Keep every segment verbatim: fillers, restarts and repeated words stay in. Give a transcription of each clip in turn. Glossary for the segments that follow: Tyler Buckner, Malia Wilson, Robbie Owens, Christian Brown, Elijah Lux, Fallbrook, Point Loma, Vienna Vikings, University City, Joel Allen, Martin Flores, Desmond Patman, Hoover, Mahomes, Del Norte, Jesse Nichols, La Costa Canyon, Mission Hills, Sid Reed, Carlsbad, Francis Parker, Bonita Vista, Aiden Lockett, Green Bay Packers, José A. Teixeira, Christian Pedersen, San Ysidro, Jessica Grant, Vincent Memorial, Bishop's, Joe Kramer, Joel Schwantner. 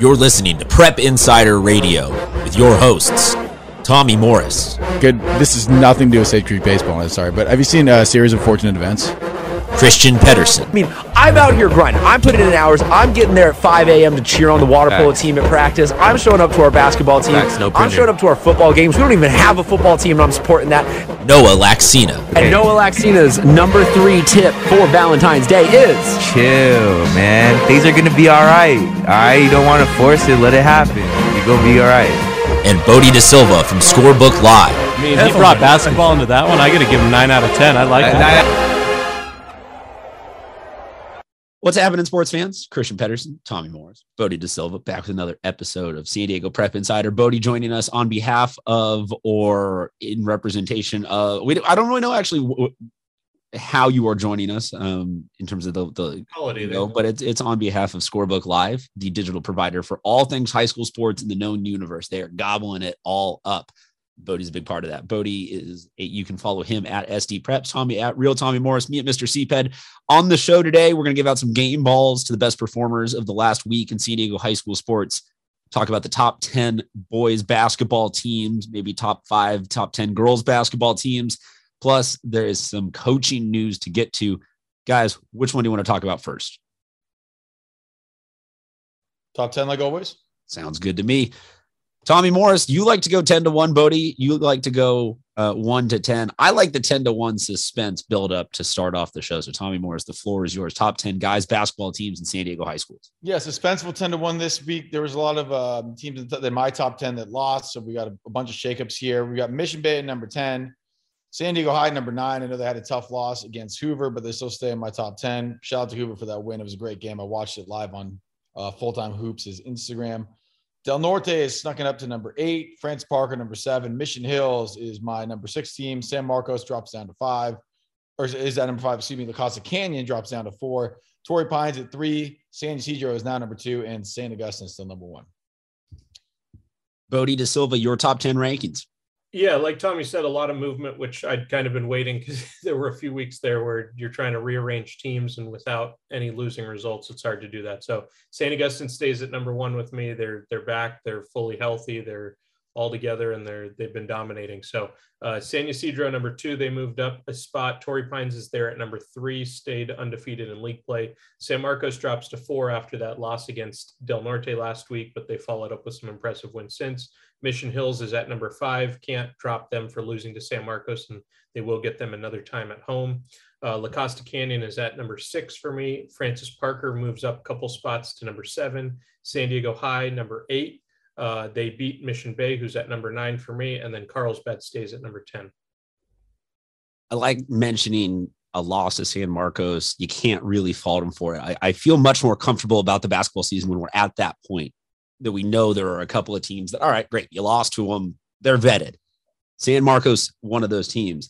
You're listening to Prep Insider Radio with your hosts, Tommy Morris. Good. This is nothing to do with Sage Creek baseball. I'm sorry, but have you seen a series of fortunate events? Christian Pedersen. I mean, I'm out here grinding. I'm putting in hours. I'm getting there at five a.m. to cheer on the water polo team at practice. I'm showing up to our basketball team. Facts, no I'm showing up to our football games. We don't even have a football team, and I'm supporting that. Noah Laxina. And Noah Laxina's number three tip for Valentine's Day is... chill, man. Things are going to be all right. All right? You don't want to force it. Let it happen. You're going to be all right. And Bodie DeSilva from Scorebook Live. I mean, he brought basketball into that one. I got to give him nine out of ten. I like that. What's happening, sports fans? Christian Pedersen, Tommy Morris, Bodie DeSilva, back with another episode of San Diego Prep Insider. Bodie joining us on behalf of or in representation of... We, I don't really know, actually... W- how you are joining us um, in terms of the, the quality, you know, but it's, it's on behalf of Scorebook Live, the digital provider for all things high school sports in the known universe. They are gobbling it all up. Bodie's a big part of that. Bodie is, you can follow him at S D Preps, Tommy at Real Tommy Morris, me at Mister C P E D. On the show today, we're going to give out some game balls to the best performers of the last week in San Diego high school sports. Talk about the top ten boys basketball teams, maybe top five, top ten girls basketball teams. Plus, there is some coaching news to get to. Guys, which one do you want to talk about first? Top ten, like always. Sounds good to me. Tommy Morris, you like to go ten to one, Bodie. You like to go uh, one to ten. I like the ten to one suspense build up to start off the show. So, Tommy Morris, the floor is yours. Top ten guys basketball teams in San Diego high schools. Yeah, suspenseful ten to one this week. There was a lot of uh, teams in my top ten that lost. So, we got a, a bunch of shakeups here. We got Mission Bay at number ten. San Diego High, number nine. I know they had a tough loss against Hoover, but they still stay in my top ten. Shout out to Hoover for that win. It was a great game. I watched it live on uh, Full Time Hoops' Instagram. Del Norte is snucking up to number eight. Francis Parker, number seven. Mission Hills is my number six team. San Marcos drops down to five. Or is that number five? Excuse me. La Costa Canyon drops down to four. Torrey Pines at three. San Ysidro is now number two. And San Agustín is still number one. Bodie DeSilva, your top ten rankings. Yeah, like Tommy said, a lot of movement, which I'd kind of been waiting because there were a few weeks there where you're trying to rearrange teams and without any losing results, it's hard to do that. So San Agustín stays at number one with me. They're they're back. They're fully healthy. They're all together and they're they've been dominating. So uh, San Ysidro, number two, they moved up a spot. Torrey Pines is there at number three, stayed undefeated in league play. San Marcos drops to four after that loss against Del Norte last week, but they followed up with some impressive wins since. Mission Hills is at number five. Can't drop them for losing to San Marcos, and they will get them another time at home. Uh, La Costa Canyon is at number six for me. Francis Parker moves up a couple spots to number seven. San Diego High, number eight. Uh, they beat Mission Bay, who's at number nine for me, and then Carlsbad stays at number ten. I like mentioning a loss to San Marcos. You can't really fault them for it. I, I feel much more comfortable about the basketball season when we're at that point, that we know there are a couple of teams that, all right, great, you lost to them. They're vetted. San Marcos, one of those teams.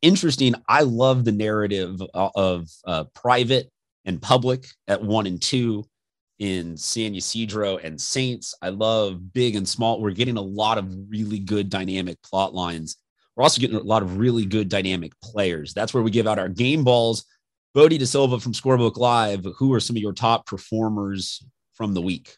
Interesting. I love the narrative of uh, private and public at one and two in San Ysidro and Saints. I love big and small. We're getting a lot of really good dynamic plot lines. We're also getting a lot of really good dynamic players. That's where we give out our game balls. Bodie DeSilva from Scorebook Live, who are some of your top performers from the week?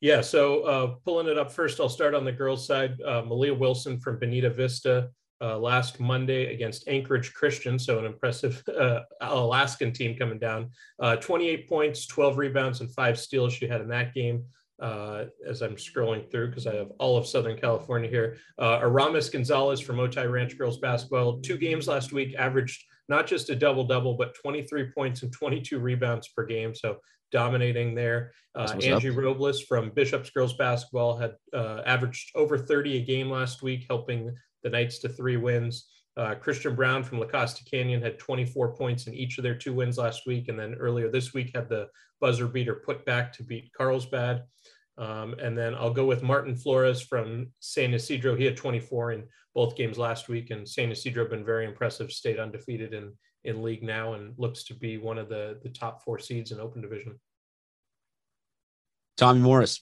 Yeah, so uh, pulling it up first, I'll start on the girls' side. Uh, Malia Wilson from Bonita Vista uh, last Monday against Anchorage Christian, so an impressive uh, Alaskan team coming down. Uh, twenty-eight points, twelve rebounds, and five steals she had in that game. Uh, as I'm scrolling through, because I have all of Southern California here. Uh, Aramis Gonzalez from Otay Ranch girls basketball, two games last week, averaged not just a double-double, but twenty-three points and twenty-two rebounds per game, so dominating there. Uh, Angie Robles from Bishop's girls basketball had uh, averaged over thirty a game last week, helping the Knights to three wins. Uh, Christian Brown from La Costa Canyon had twenty-four points in each of their two wins last week, and then earlier this week had the buzzer beater put back to beat Carlsbad. Um, and then I'll go with Martin Flores from San Ysidro. He had twenty-four in both games last week, and San Ysidro been very impressive, stayed undefeated in in league now, and looks to be one of the, the top four seeds in open division. Tommy Morris.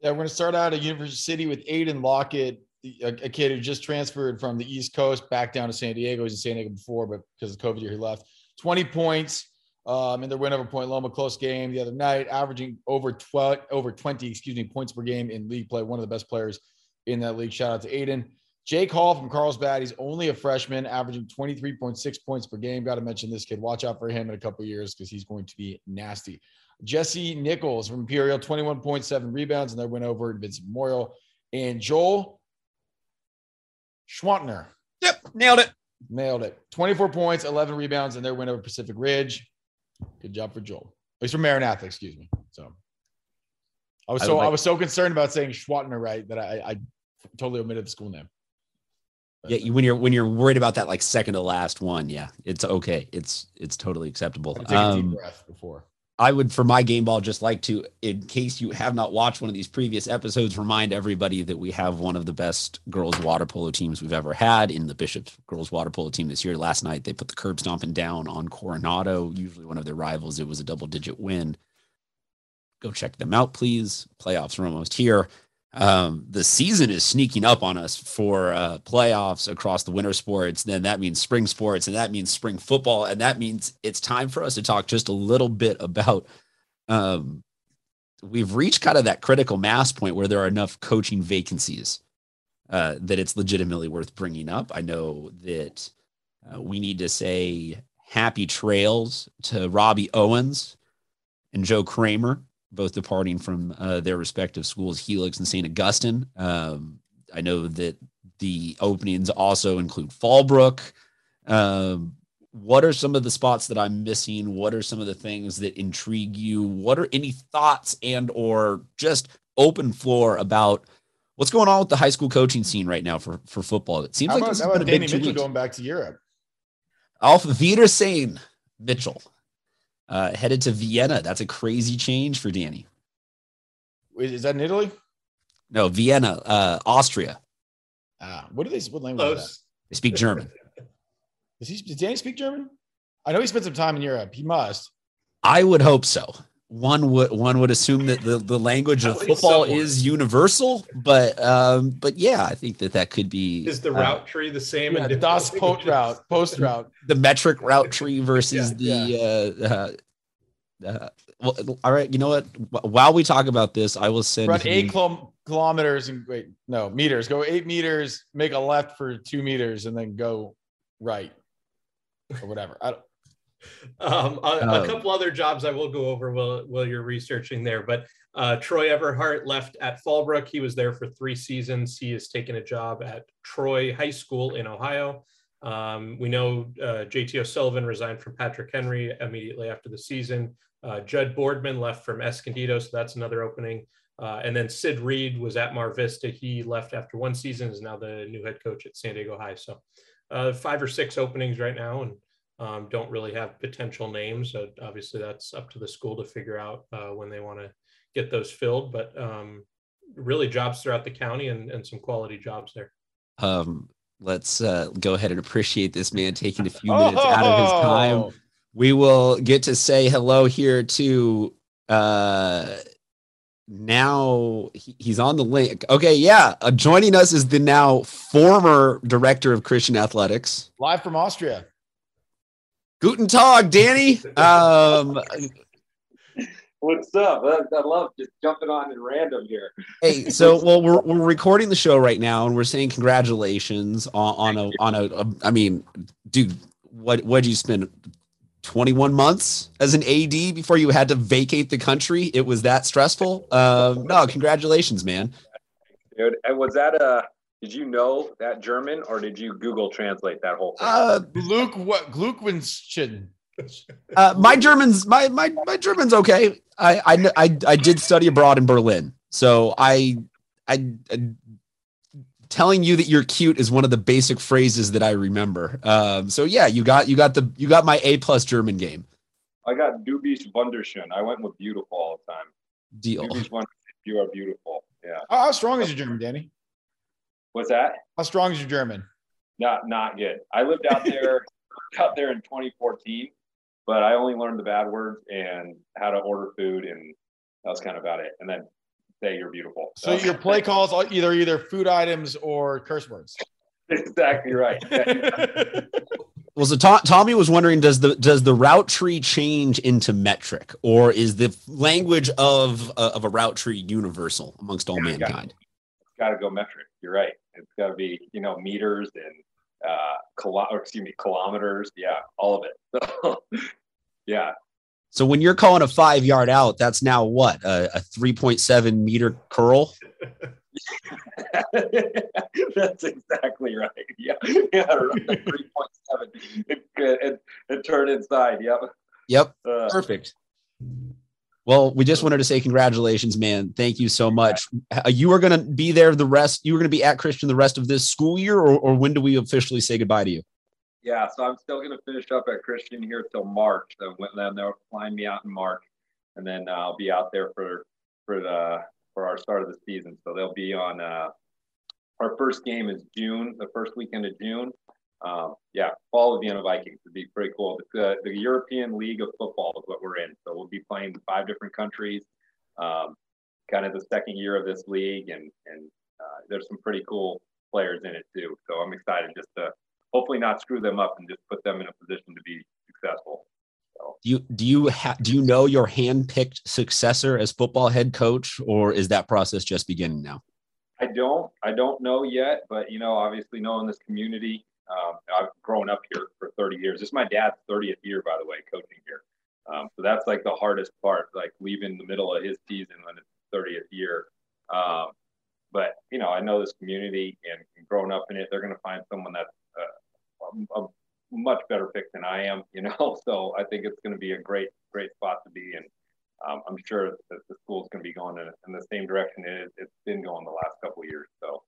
Yeah, we're going to start out at University City with Aiden Lockett, a, a kid who just transferred from the East Coast back down to San Diego. He was in San Diego before, but because of COVID year, he left. twenty points, um, in their win over Point Loma, close game the other night, averaging over twelve, over twenty, excuse me, points per game in league play. One of the best players in that league. Shout out to Aiden. Jake Hall from Carlsbad. He's only a freshman, averaging twenty-three point six points per game. Got to mention this kid. Watch out for him in a couple of years because he's going to be nasty. Jesse Nichols from Imperial, twenty-one point seven rebounds, and they went over at Vincent Memorial. And Joel Schwantner. Yep, nailed it. Nailed it. twenty-four points, eleven rebounds, and their win over Pacific Ridge. Good job for Joel. He's from Maranatha, excuse me. So I was so I, like- I was so concerned about saying Schwantner right that I, I totally omitted the school name. But yeah, you, when you're when you're worried about that, like second to last one, yeah, it's okay. It's it's totally acceptable. Take um, a deep breath before. I would, for my game ball, just like to, in case you have not watched one of these previous episodes, remind everybody that we have one of the best girls water polo teams we've ever had in the Bishop's girls water polo team this year. Last night, they put the curb stomping down on Coronado, usually one of their rivals. It was a double digit win. Go check them out, please. Playoffs are almost here. Um, the season is sneaking up on us for uh, playoffs across the winter sports. Then that means spring sports, and that means spring football. And that means it's time for us to talk just a little bit about, um, we've reached kind of that critical mass point where there are enough coaching vacancies uh, that it's legitimately worth bringing up. I know that uh, we need to say happy trails to Robbie Owens and Joe Kramer, both departing from uh, their respective schools, Helix and San Agustín. Um, I know that the openings also include Fallbrook. Um, what are some of the spots that I'm missing? What are some of the things that intrigue you? What are any thoughts and or just open floor about what's going on with the high school coaching scene right now for, for football? It seems how like about, this how about Damien Mitchell weeks. Going back to Europe. Auf Wiedersehen, Mitchell. Uh, headed to Vienna. That's a crazy change for Danny. Is that in Italy? No, Vienna, uh, Austria. Ah, what do they? What language? Close. Is that? They speak German. Does he? Does Danny speak German? I know he spent some time in Europe. He must. I would hope so. One would one would assume that the, the language of football someone. is universal, but um, but yeah, I think that that could be. Is the route uh, tree the same? Yeah, in das Post route, post route, the metric route tree versus yeah, the. Yeah. Uh, uh, uh, well, all right, you know what? While we talk about this, I will send. Run eight kil- kilometers and wait, no meters. Go eight meters, make a left for two meters, and then go right or whatever. I don't. Um, a, a couple other jobs I will go over while, while you're researching there, but uh, Troy Everhart left at Fallbrook. He was there for three seasons. He has taken a job at Troy High School in Ohio. Um, we know uh, J T O'Sullivan resigned from Patrick Henry immediately after the season. Uh, Judd Boardman left from Escondido, so that's another opening. Uh, and then Sid Reed was at Mar Vista. He left after one season, is now the new head coach at San Diego High. So uh, five or six openings right now, and Um, don't really have potential names. So obviously, that's up to the school to figure out uh, when they want to get those filled. But um, really, jobs throughout the county and, and some quality jobs there. Um, let's uh, go ahead and appreciate this man taking a few minutes oh! out of his time. We will get to say hello here to uh, now he, he's on the link. Okay, yeah. Uh, joining us is the now former director of Christian athletics. Live from Austria. Guten Tag, Danny. Um, What's up? I, I love just jumping on at random here. Hey, so well, we're we're recording the show right now, and we're saying congratulations on, on a on a, a. I mean, dude, what what did you spend twenty-one months as an A D before you had to vacate the country? It was that stressful. Um, no, congratulations, man. Dude, was that a? Did you know that German, or did you Google translate that whole thing? Uh, Luke, what Glückwünschen? Uh, my German's my my my German's okay. I, I I I did study abroad in Berlin, so I, I I telling you that you're cute is one of the basic phrases that I remember. Um, so yeah, you got you got the you got my A plus German game. I got du bist wunderschön. I went with beautiful all the time. Deal. Du bist wunderschön. You are beautiful. Yeah. How, how strong is your German, Danny? What's that? How strong is your German? Not not good. I lived out there out there in twenty fourteen, but I only learned the bad words and how to order food, and that was kind of about it. And then say you're beautiful. So, so your play calls are either either food items or curse words. Exactly right. Well, so Tom, Tommy was wondering, does the does the route tree change into metric, or is the language of uh, of a route tree universal amongst all yeah, mankind? It's got to go metric. You're right. It's got to be, you know, meters and uh, kilo- or excuse me, kilometers. Yeah, all of it. So, yeah. So when you're calling a five yard out, that's now what, a, a three point seven meter curl? That's exactly right. Yeah, yeah, right. three point seven. It, it, it turned inside. Yep. Yep. Uh, Perfect. Well, we just wanted to say congratulations, man. Thank you so much. You are going to be there the rest. You are going to be at Christian the rest of this school year, or, or when do we officially say goodbye to you? Yeah, so I'm still going to finish up at Christian here till March. So then they'll fly me out in March, and then I'll be out there for for the for our start of the season. So they'll be on uh, our first game is June, the first weekend of June. Um, yeah, fall of Vienna Vikings would be pretty cool. It's, uh, the European League of Football is what we're in. So we'll be playing five different countries. Um, kind of the second year of this league, and and uh, there's some pretty cool players in it too. So I'm excited just to hopefully not screw them up and just put them in a position to be successful. So. Do you do you ha- do you know your hand-picked successor as football head coach, or is that process just beginning now? I don't I don't know yet, but you know, obviously knowing this community, um, I've grown up here for thirty years. This is my dad's thirtieth year, by the way, coaching here. Um, so that's like the hardest part, like leaving the middle of his season when it's thirtieth year. Um, but you know, I know this community, and, and growing up in it, they're going to find someone that's a much better pick than I am, you know, so I think it's going to be a great, great spot to be in. Um, I'm sure that the school's going to be going in, in the same direction it, it's been going the last couple of years. So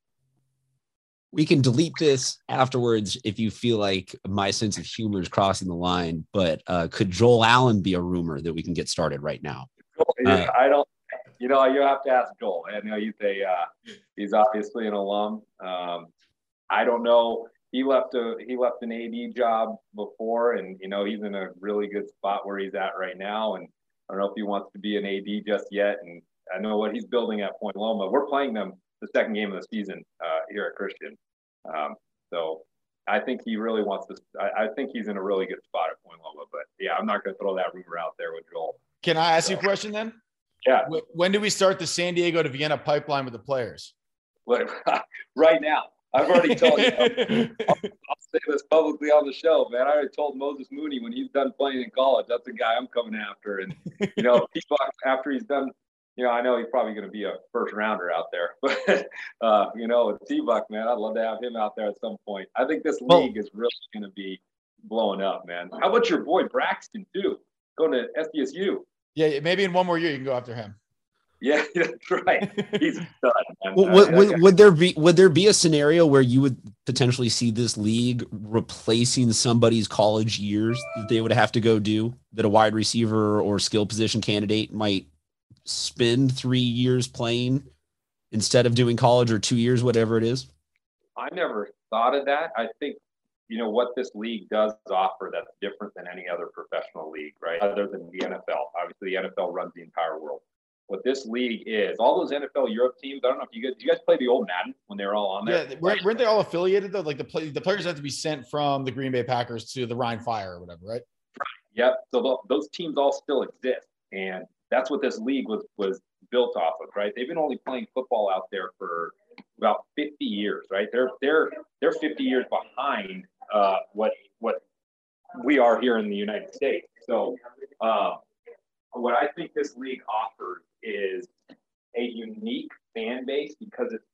we can delete this afterwards if you feel like my sense of humor is crossing the line, but uh, could Joel Allen be a rumor that we can get started right now? Uh, I don't, you know, you have to ask Joel. I know you say uh, he's obviously an alum. Um, I don't know. He left a he left an A D job before, and you know, he's in a really good spot where he's at right now. And I don't know if he wants to be an A D just yet. And I know what he's building at Point Loma. We're playing them the second game of the season uh, here at Christian. Um, so I think he really wants to. I, I think he's in a really good spot at Point Loma. But yeah, I'm not going to throw that rumor out there with Joel. Can I ask so, you a question then? Yeah. When do we start the San Diego to Vienna pipeline with the players? Look, right now. I've already told you. I'll, I'll say this publicly on the show, man. I already told Moses Mooney when he's done playing in college, that's the guy I'm coming after. And, you know, people, after he's done, you know, I know he's probably going to be a first rounder out there. But, uh, you know, T-Buck, man, I'd love to have him out there at some point. I think this league is really going to be blowing up, man. How about your boy Braxton, too? Going to S D S U. Yeah, maybe in one more year you can go after him. Yeah, that's right. He's done. Would, would, would there be would there be a scenario where you would potentially see this league replacing somebody's college years that they would have to go do, that a wide receiver or skill position candidate might spend three years playing instead of doing college, or two years, whatever it is? I never thought of that. I think, you know, what this league does offer that's different than any other professional league, right? Other than the N F L. Obviously, the N F L runs the entire world. What this league is, all those N F L Europe teams, I don't know if you guys, you guys play the old Madden when they were all on there? Yeah, weren't, weren't they all affiliated though? Like the play, the players have to be sent from the Green Bay Packers to the Rhine Fire or whatever, right? Yep. So those teams all still exist, and that's what this league was was built off of, right? They've been only playing football out there for about fifty years, right? They're they're they're fifty years behind uh, what what we are here in the United States. So uh, what I think this league offers is a unique fan base because it's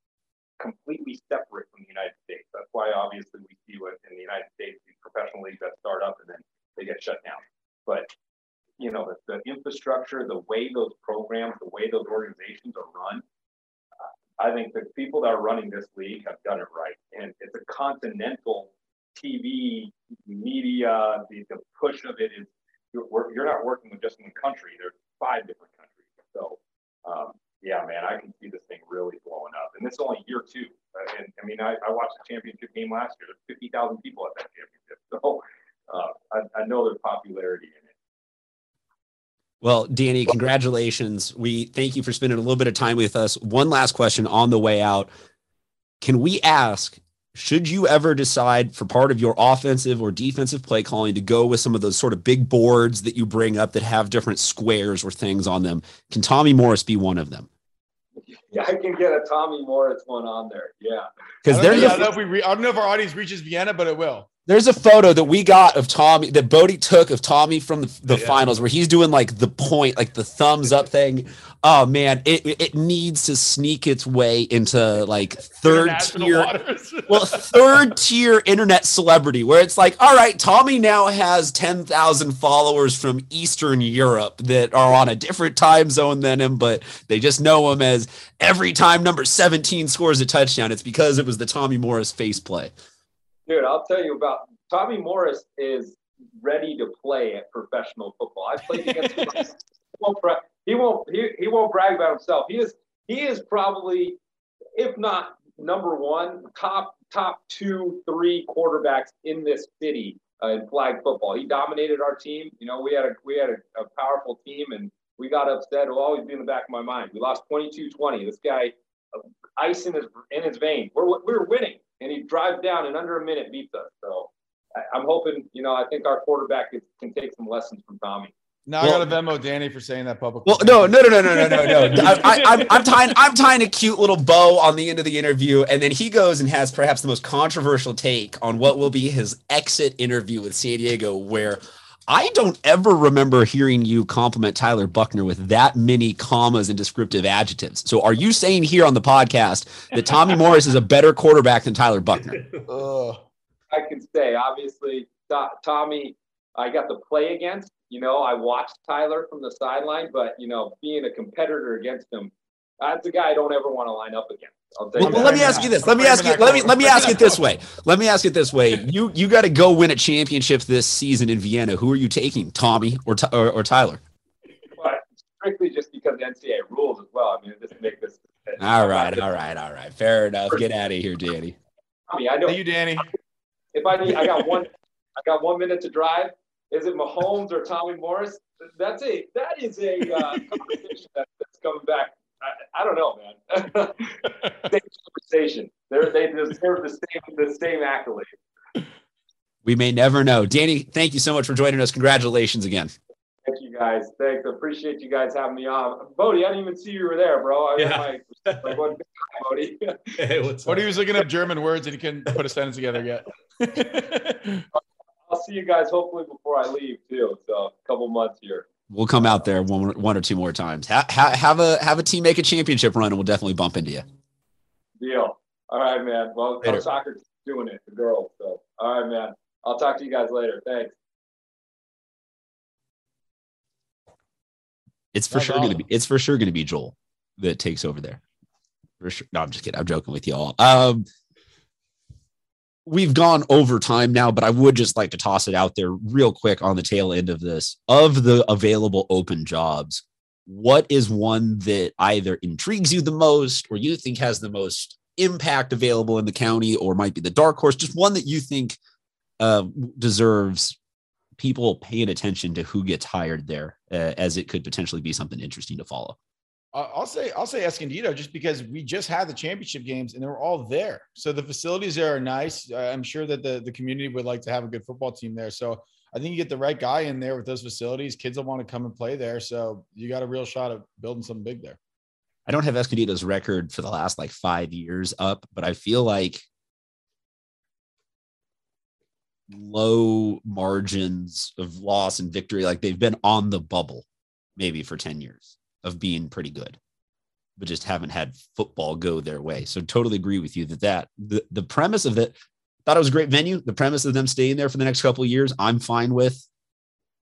completely separate from the United States. That's why obviously we see what in the United States, these professional leagues that start up and then they get shut down. But, you know, the, the infrastructure, the way those programs, the way those organizations are run, uh, I think the people that are running this league have done it right. And it's a continental T V, media, the, the push of it is, you're, you're not working with just one country. There's five different countries. So, um, yeah, man, I can see this thing really blowing up. And it's only year two. And I mean, I, I watched the championship game last year. There's fifty thousand people at that championship. So uh, I, I know there's popularity in it. Well, Danny, congratulations. We thank you for spending a little bit of time with us. One last question on the way out. Can we ask, should you ever decide for part of your offensive or defensive play calling to go with some of those sort of big boards that you bring up that have different squares or things on them, can Tommy Morris be one of them? Yeah, I can get a Tommy Morris one on there. Yeah. Because there's know, a, I, don't know if we re- I don't know if our audience reaches Vienna, but it will. There's a photo that we got of Tommy, that Bodie took of Tommy from the, the yeah. finals, where he's doing like the point, like the thumbs up thing. Oh man, it it needs to sneak its way into like third tier, well, third tier internet celebrity, where it's like, all right, Tommy now has ten thousand followers from Eastern Europe that are on a different time zone than him, but they just know him as every time number seventeen scores a touchdown, it's because it was the Tommy Morris face play. Dude, I'll tell you about Tommy Morris is ready to play at professional football. I played against him. He won't, he won't, he, he won't brag about himself. He is, he is probably, if not number one, top, top two, three quarterbacks in this city uh, in flag football. He dominated our team. You know, we had a, we had a, a powerful team and we got upset. It'll always be in the back of my mind. We lost twenty-two twenty. This guy, ice in his, in his vein. We're, we're winning. And he drives down and under a minute beats us. So I'm hoping, you know, I think our quarterback is, can take some lessons from Tommy. Now well, I got to Venmo Danny for saying that publicly. Well, no, no, no, no, no, no, no, no. I, I, I'm, I'm tying, I'm tying a cute little bow on the end of the interview, and then he goes and has perhaps the most controversial take on what will be his exit interview with San Diego, where I don't ever remember hearing you compliment Tyler Buckner with that many commas and descriptive adjectives. So are you saying here on the podcast that Tommy Morris is a better quarterback than Tyler Buckner? Oh, I can say, obviously, Tommy, I got to play against. You know, I watched Tyler from the sideline, but, you know, being a competitor against him, that's a guy I don't ever want to line up against. Well, well, let me ask you this. Let me ask you. Let me let me ask it this way. Let me ask it this way. You you got to go win a championship this season in Vienna. Who are you taking, Tommy or or, or Tyler? Well, strictly just because the N C double A rules as well. I mean, just make this. All right, all right, all right. Fair enough. Get out of here, Danny. Tommy, I know you, Danny. If I need, I got one. I got one minute to drive. Is it Mahomes or Tommy Morris? That's a that is a uh, conversation that, that's coming back. I, I don't know, man. Same conversation. They're, they deserve the same the same accolade. We may never know. Danny, thank you so much for joining us. Congratulations again. Thank you, guys. Thanks. I appreciate you guys having me on. Bodie, I didn't even see you were there, bro. I was yeah. like, like one Bodie. Hey, what's Bodie was looking up German words and he couldn't put a sentence together yet. I'll see you guys hopefully before I leave, too. So a couple months here. We'll come out there one, one or two more times. Ha, ha, have a have a team make a championship run, and we'll definitely bump into you. Deal. All right, man. Well, our soccer team's doing it, the girls. So, all right, man. I'll talk to you guys later. Thanks. It's for That's sure awesome. gonna be. It's for sure gonna be Joel that takes over there. For sure. No, I'm just kidding. I'm joking with you all. Um, We've gone over time now, but I would just like to toss it out there real quick on the tail end of this. Of the available open jobs, what is one that either intrigues you the most or you think has the most impact available in the county or might be the dark horse? Just one that you think uh, deserves people paying attention to who gets hired there uh, as it could potentially be something interesting to follow. I'll say I'll say Escondido just because we just had the championship games and they were all there. So the facilities there are nice. I'm sure that the, the community would like to have a good football team there. So I think you get the right guy in there with those facilities. Kids will want to come and play there. So you got a real shot at building something big there. I don't have Escondido's record for the last like five years up, but I feel like low margins of loss and victory, like they've been on the bubble maybe for ten years. Of being pretty good, but just haven't had football go their way. So totally agree with you that that the, the premise of that, thought it was a great venue. The premise of them staying there for the next couple of years, I'm fine with.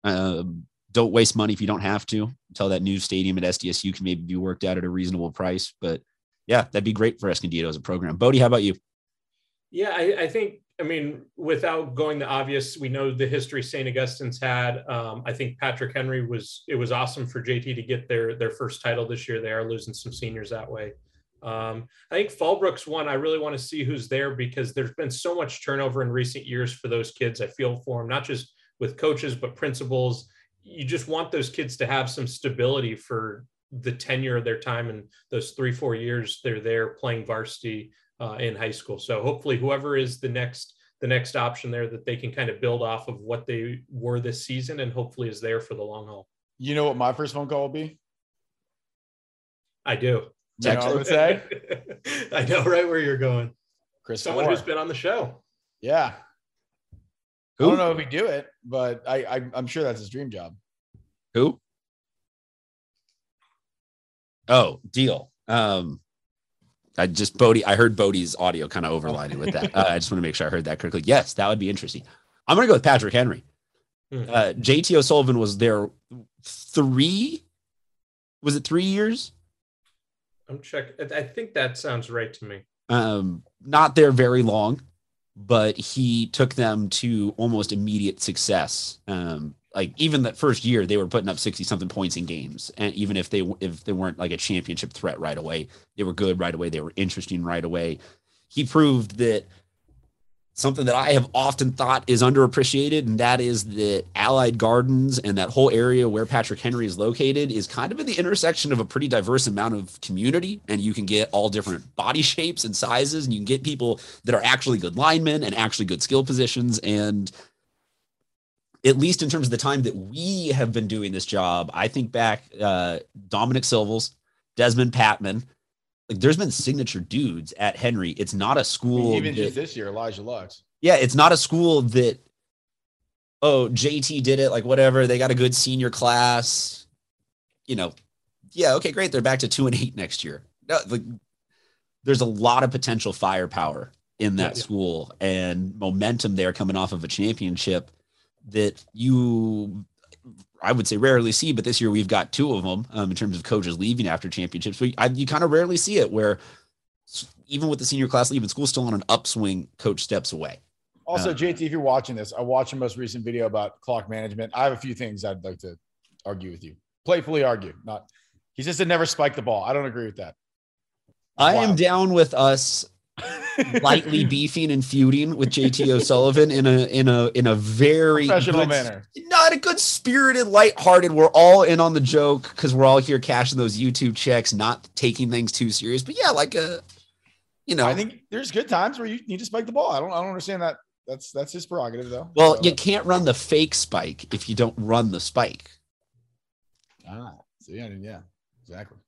Um, don't waste money if you don't have to until that new stadium at S D S U can maybe be worked out at a reasonable price. But yeah, that'd be great for Escondido as a program. Bodie, how about you? Yeah, I, I think, I mean, without going the obvious, we know the history Saint Augustine's had. Um, I think Patrick Henry was, it was awesome for J T to get their, their first title this year. They are losing some seniors that way. Um, I think Fallbrook's one, I really want to see who's there because there's been so much turnover in recent years for those kids. I feel for them, not just with coaches, but principals. You just want those kids to have some stability for the tenure of their time and those three, four years they're there playing varsity. uh, in high school. So hopefully whoever is the next the next option there, that they can kind of build off of what they were this season and hopefully is there for the long haul. You know what my first phone call will be? I do. You know what I would say? I know right where you're going. Chris Someone Moore. Who's been on the show. Yeah. Who? I don't know if we do it, but I, I, I'm sure that's his dream job. Who? Oh, deal. Um, I just Bodie. I heard Bodie's audio kind of overlining with that. Uh, I just want to make sure I heard that correctly. Yes, that would be interesting. I'm going to go with Patrick Henry. Uh, J T O'Sullivan was there three. Was it three years? I'm checking. I think that sounds right to me. Um, not there very long, but he took them to almost immediate success. Um, like even that first year, they were putting up sixty something points in games. And even if they, if they weren't like a championship threat right away, they were good right away. They were interesting right away. He proved that something that I have often thought is underappreciated. And that is that Allied Gardens and that whole area where Patrick Henry is located is kind of at the intersection of a pretty diverse amount of community. And you can get all different body shapes and sizes, and you can get people that are actually good linemen and actually good skill positions. And at least in terms of the time that we have been doing this job, I think back uh, Dominic Silvels, Desmond Patman, like there's been signature dudes at Henry. It's not a school. I mean, even that, just this year, Elijah Lux. Yeah. It's not a school that, oh, J T did it. Like whatever. They got a good senior class, you know? Yeah. Okay, great. They're back to two and eight next year. No, like, there's a lot of potential firepower in that yeah, school yeah. and momentum there coming off of a championship that you, I would say rarely see, but this year we've got two of them um, in terms of coaches leaving after championships. We, I, you kind of rarely see it where even with the senior class leaving, school's still on an upswing, coach steps away. Also, um, J T, if you're watching this, I watched your most recent video about clock management. I have a few things I'd like to argue with you. Playfully argue. Not. He just said never spike the ball. I don't agree with that. I wow. am down with us lightly beefing and feuding with J T O'Sullivan in a in a in a very professional good, manner. Not a good spirited, lighthearted. We're all in on the joke because we're all here cashing those YouTube checks, not taking things too serious. But yeah, like a you know, I think there's good times where you need to spike the ball. I don't I don't understand that. That's that's his prerogative though. Well, so, you can't run the fake spike if you don't run the spike. Ah, so yeah, yeah, exactly.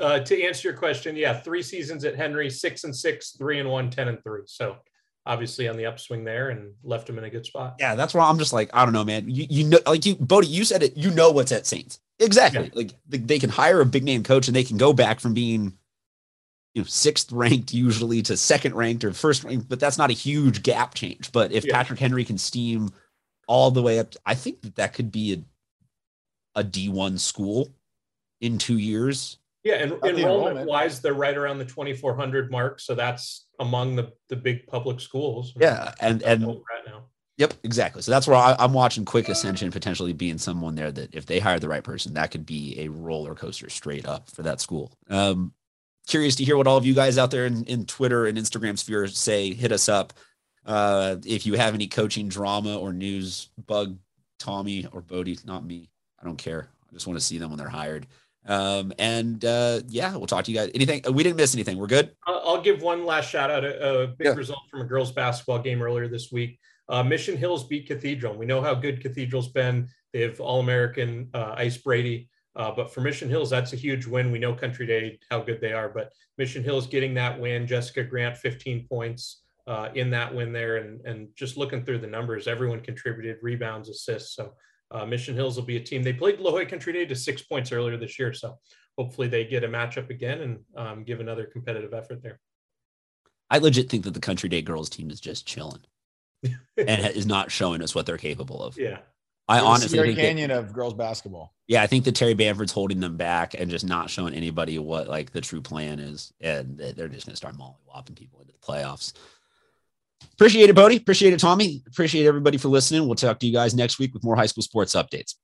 Uh, to answer your question, yeah, three seasons at Henry, six and six, three and one, ten and three. So obviously on the upswing there, and left him in a good spot. Yeah, that's why I'm just like, I don't know, man. You, you know, like you, Bodie, you said it. You know what's at Saints exactly. Yeah. Like they, they can hire a big name coach, and they can go back from being, you know, sixth ranked usually to second ranked or first ranked, but that's not a huge gap change. But if yeah. Patrick Henry can steam all the way up, I think that that could be a a D one school in two years. Yeah, and enrollment-wise, they're right around the twenty-four hundred mark, so that's among the, the big public schools. Yeah, and and right now. Yep, exactly. So that's where I, I'm watching quick ascension potentially being someone there that if they hire the right person, that could be a roller coaster straight up for that school. Um, curious to hear what all of you guys out there in, in Twitter and Instagram sphere say. Hit us up uh, if you have any coaching drama or news. Bug Tommy or Bodie, not me. I don't care. I just want to see them when they're hired. Um, and, uh, yeah, we'll talk to you guys. Anything, we didn't miss anything. We're good. I'll give one last shout out, a, a big yeah. result from a girls basketball game earlier this week. Uh, Mission Hills beat Cathedral. We know how good Cathedral's been. They have All-American, uh, Ice Brady. Uh, but for Mission Hills, that's a huge win. We know Country Day, how good they are, but Mission Hills getting that win, Jessica Grant, fifteen points, uh, in that win there. And, and just looking through the numbers, everyone contributed rebounds, assists. So, Uh, Mission Hills will be a team. They played La Jolla Country Day to six points earlier this year, so hopefully they get a matchup again and um, give another competitive effort there. I legit think that the Country Day girls team is just chilling and is not showing us what they're capable of. Yeah, I it's honestly the think canyon that, of girls basketball. Yeah, I think that Terry Bamford's holding them back and just not showing anybody what like the true plan is, and they're just going to start mollywopping people into the playoffs. Appreciate it, Bodie. Appreciate it, Tommy. Appreciate everybody for listening. We'll talk to you guys next week with more high school sports updates.